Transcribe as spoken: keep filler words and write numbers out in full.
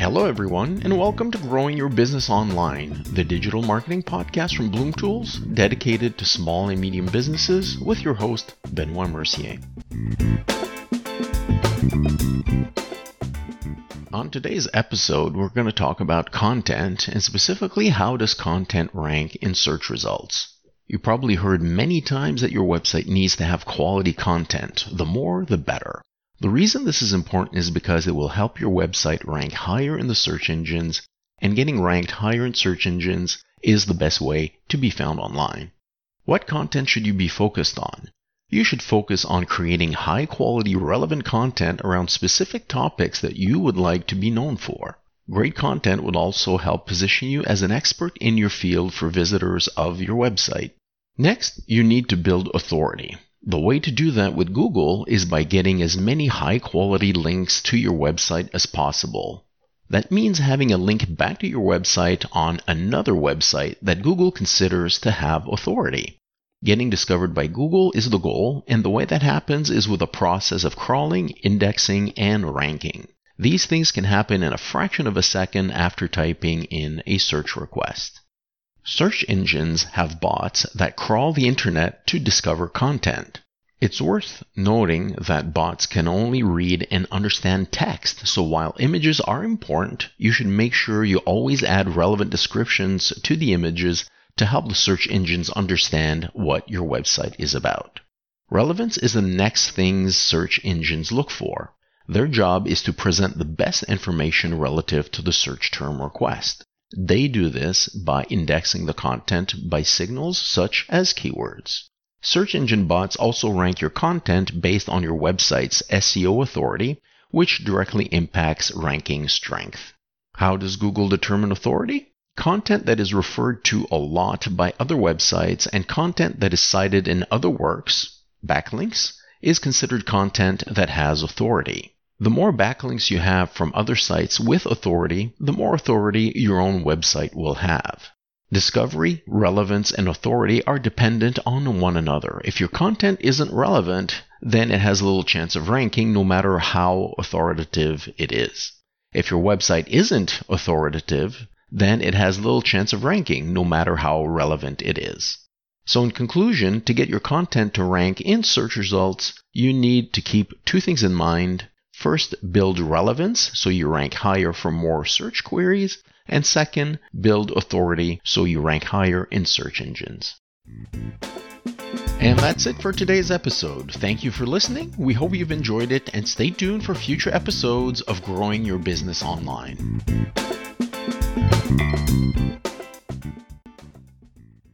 Hello everyone, and welcome to Growing Your Business Online, the digital marketing podcast from Bloom Tools dedicated to small and medium businesses with your host, Benoit Mercier. On today's episode, we're going to talk about content, and specifically how does content rank in search results. You probably heard many times that your website needs to have quality content. The more, the better. The reason this is important is because it will help your website rank higher in the search engines, and getting ranked higher in search engines is the best way to be found online. What content should you be focused on? You should focus on creating high-quality, relevant content around specific topics that you would like to be known for. Great content would also help position you as an expert in your field for visitors of your website. Next, you need to build authority. The way to do that with Google is by getting as many high-quality links to your website as possible. That means having a link back to your website on another website that Google considers to have authority. Getting discovered by Google is the goal, and the way that happens is with a process of crawling, indexing, and ranking. These things can happen in a fraction of a second after typing in a search request. Search engines have bots that crawl the internet to discover content. It's worth noting that bots can only read and understand text, so while images are important, you should make sure you always add relevant descriptions to the images to help the search engines understand what your website is about. Relevance is the next thing search engines look for. Their job is to present the best information relative to the search term request. They do this by indexing the content by signals such as keywords. Search engine bots also rank your content based on your website's S E O authority, which directly impacts ranking strength. How does Google determine authority? Content that is referred to a lot by other websites and content that is cited in other works, backlinks, is considered content that has authority. The more backlinks you have from other sites with authority, the more authority your own website will have. Discovery, relevance, and authority are dependent on one another. If your content isn't relevant, then it has little chance of ranking no matter how authoritative it is. If your website isn't authoritative, then it has little chance of ranking no matter how relevant it is. So in conclusion, to get your content to rank in search results, you need to keep two things in mind. First, build relevance so you rank higher for more search queries. And second, build authority so you rank higher in search engines. And that's it for today's episode. Thank you for listening. We hope you've enjoyed it, and stay tuned for future episodes of Growing Your Business Online.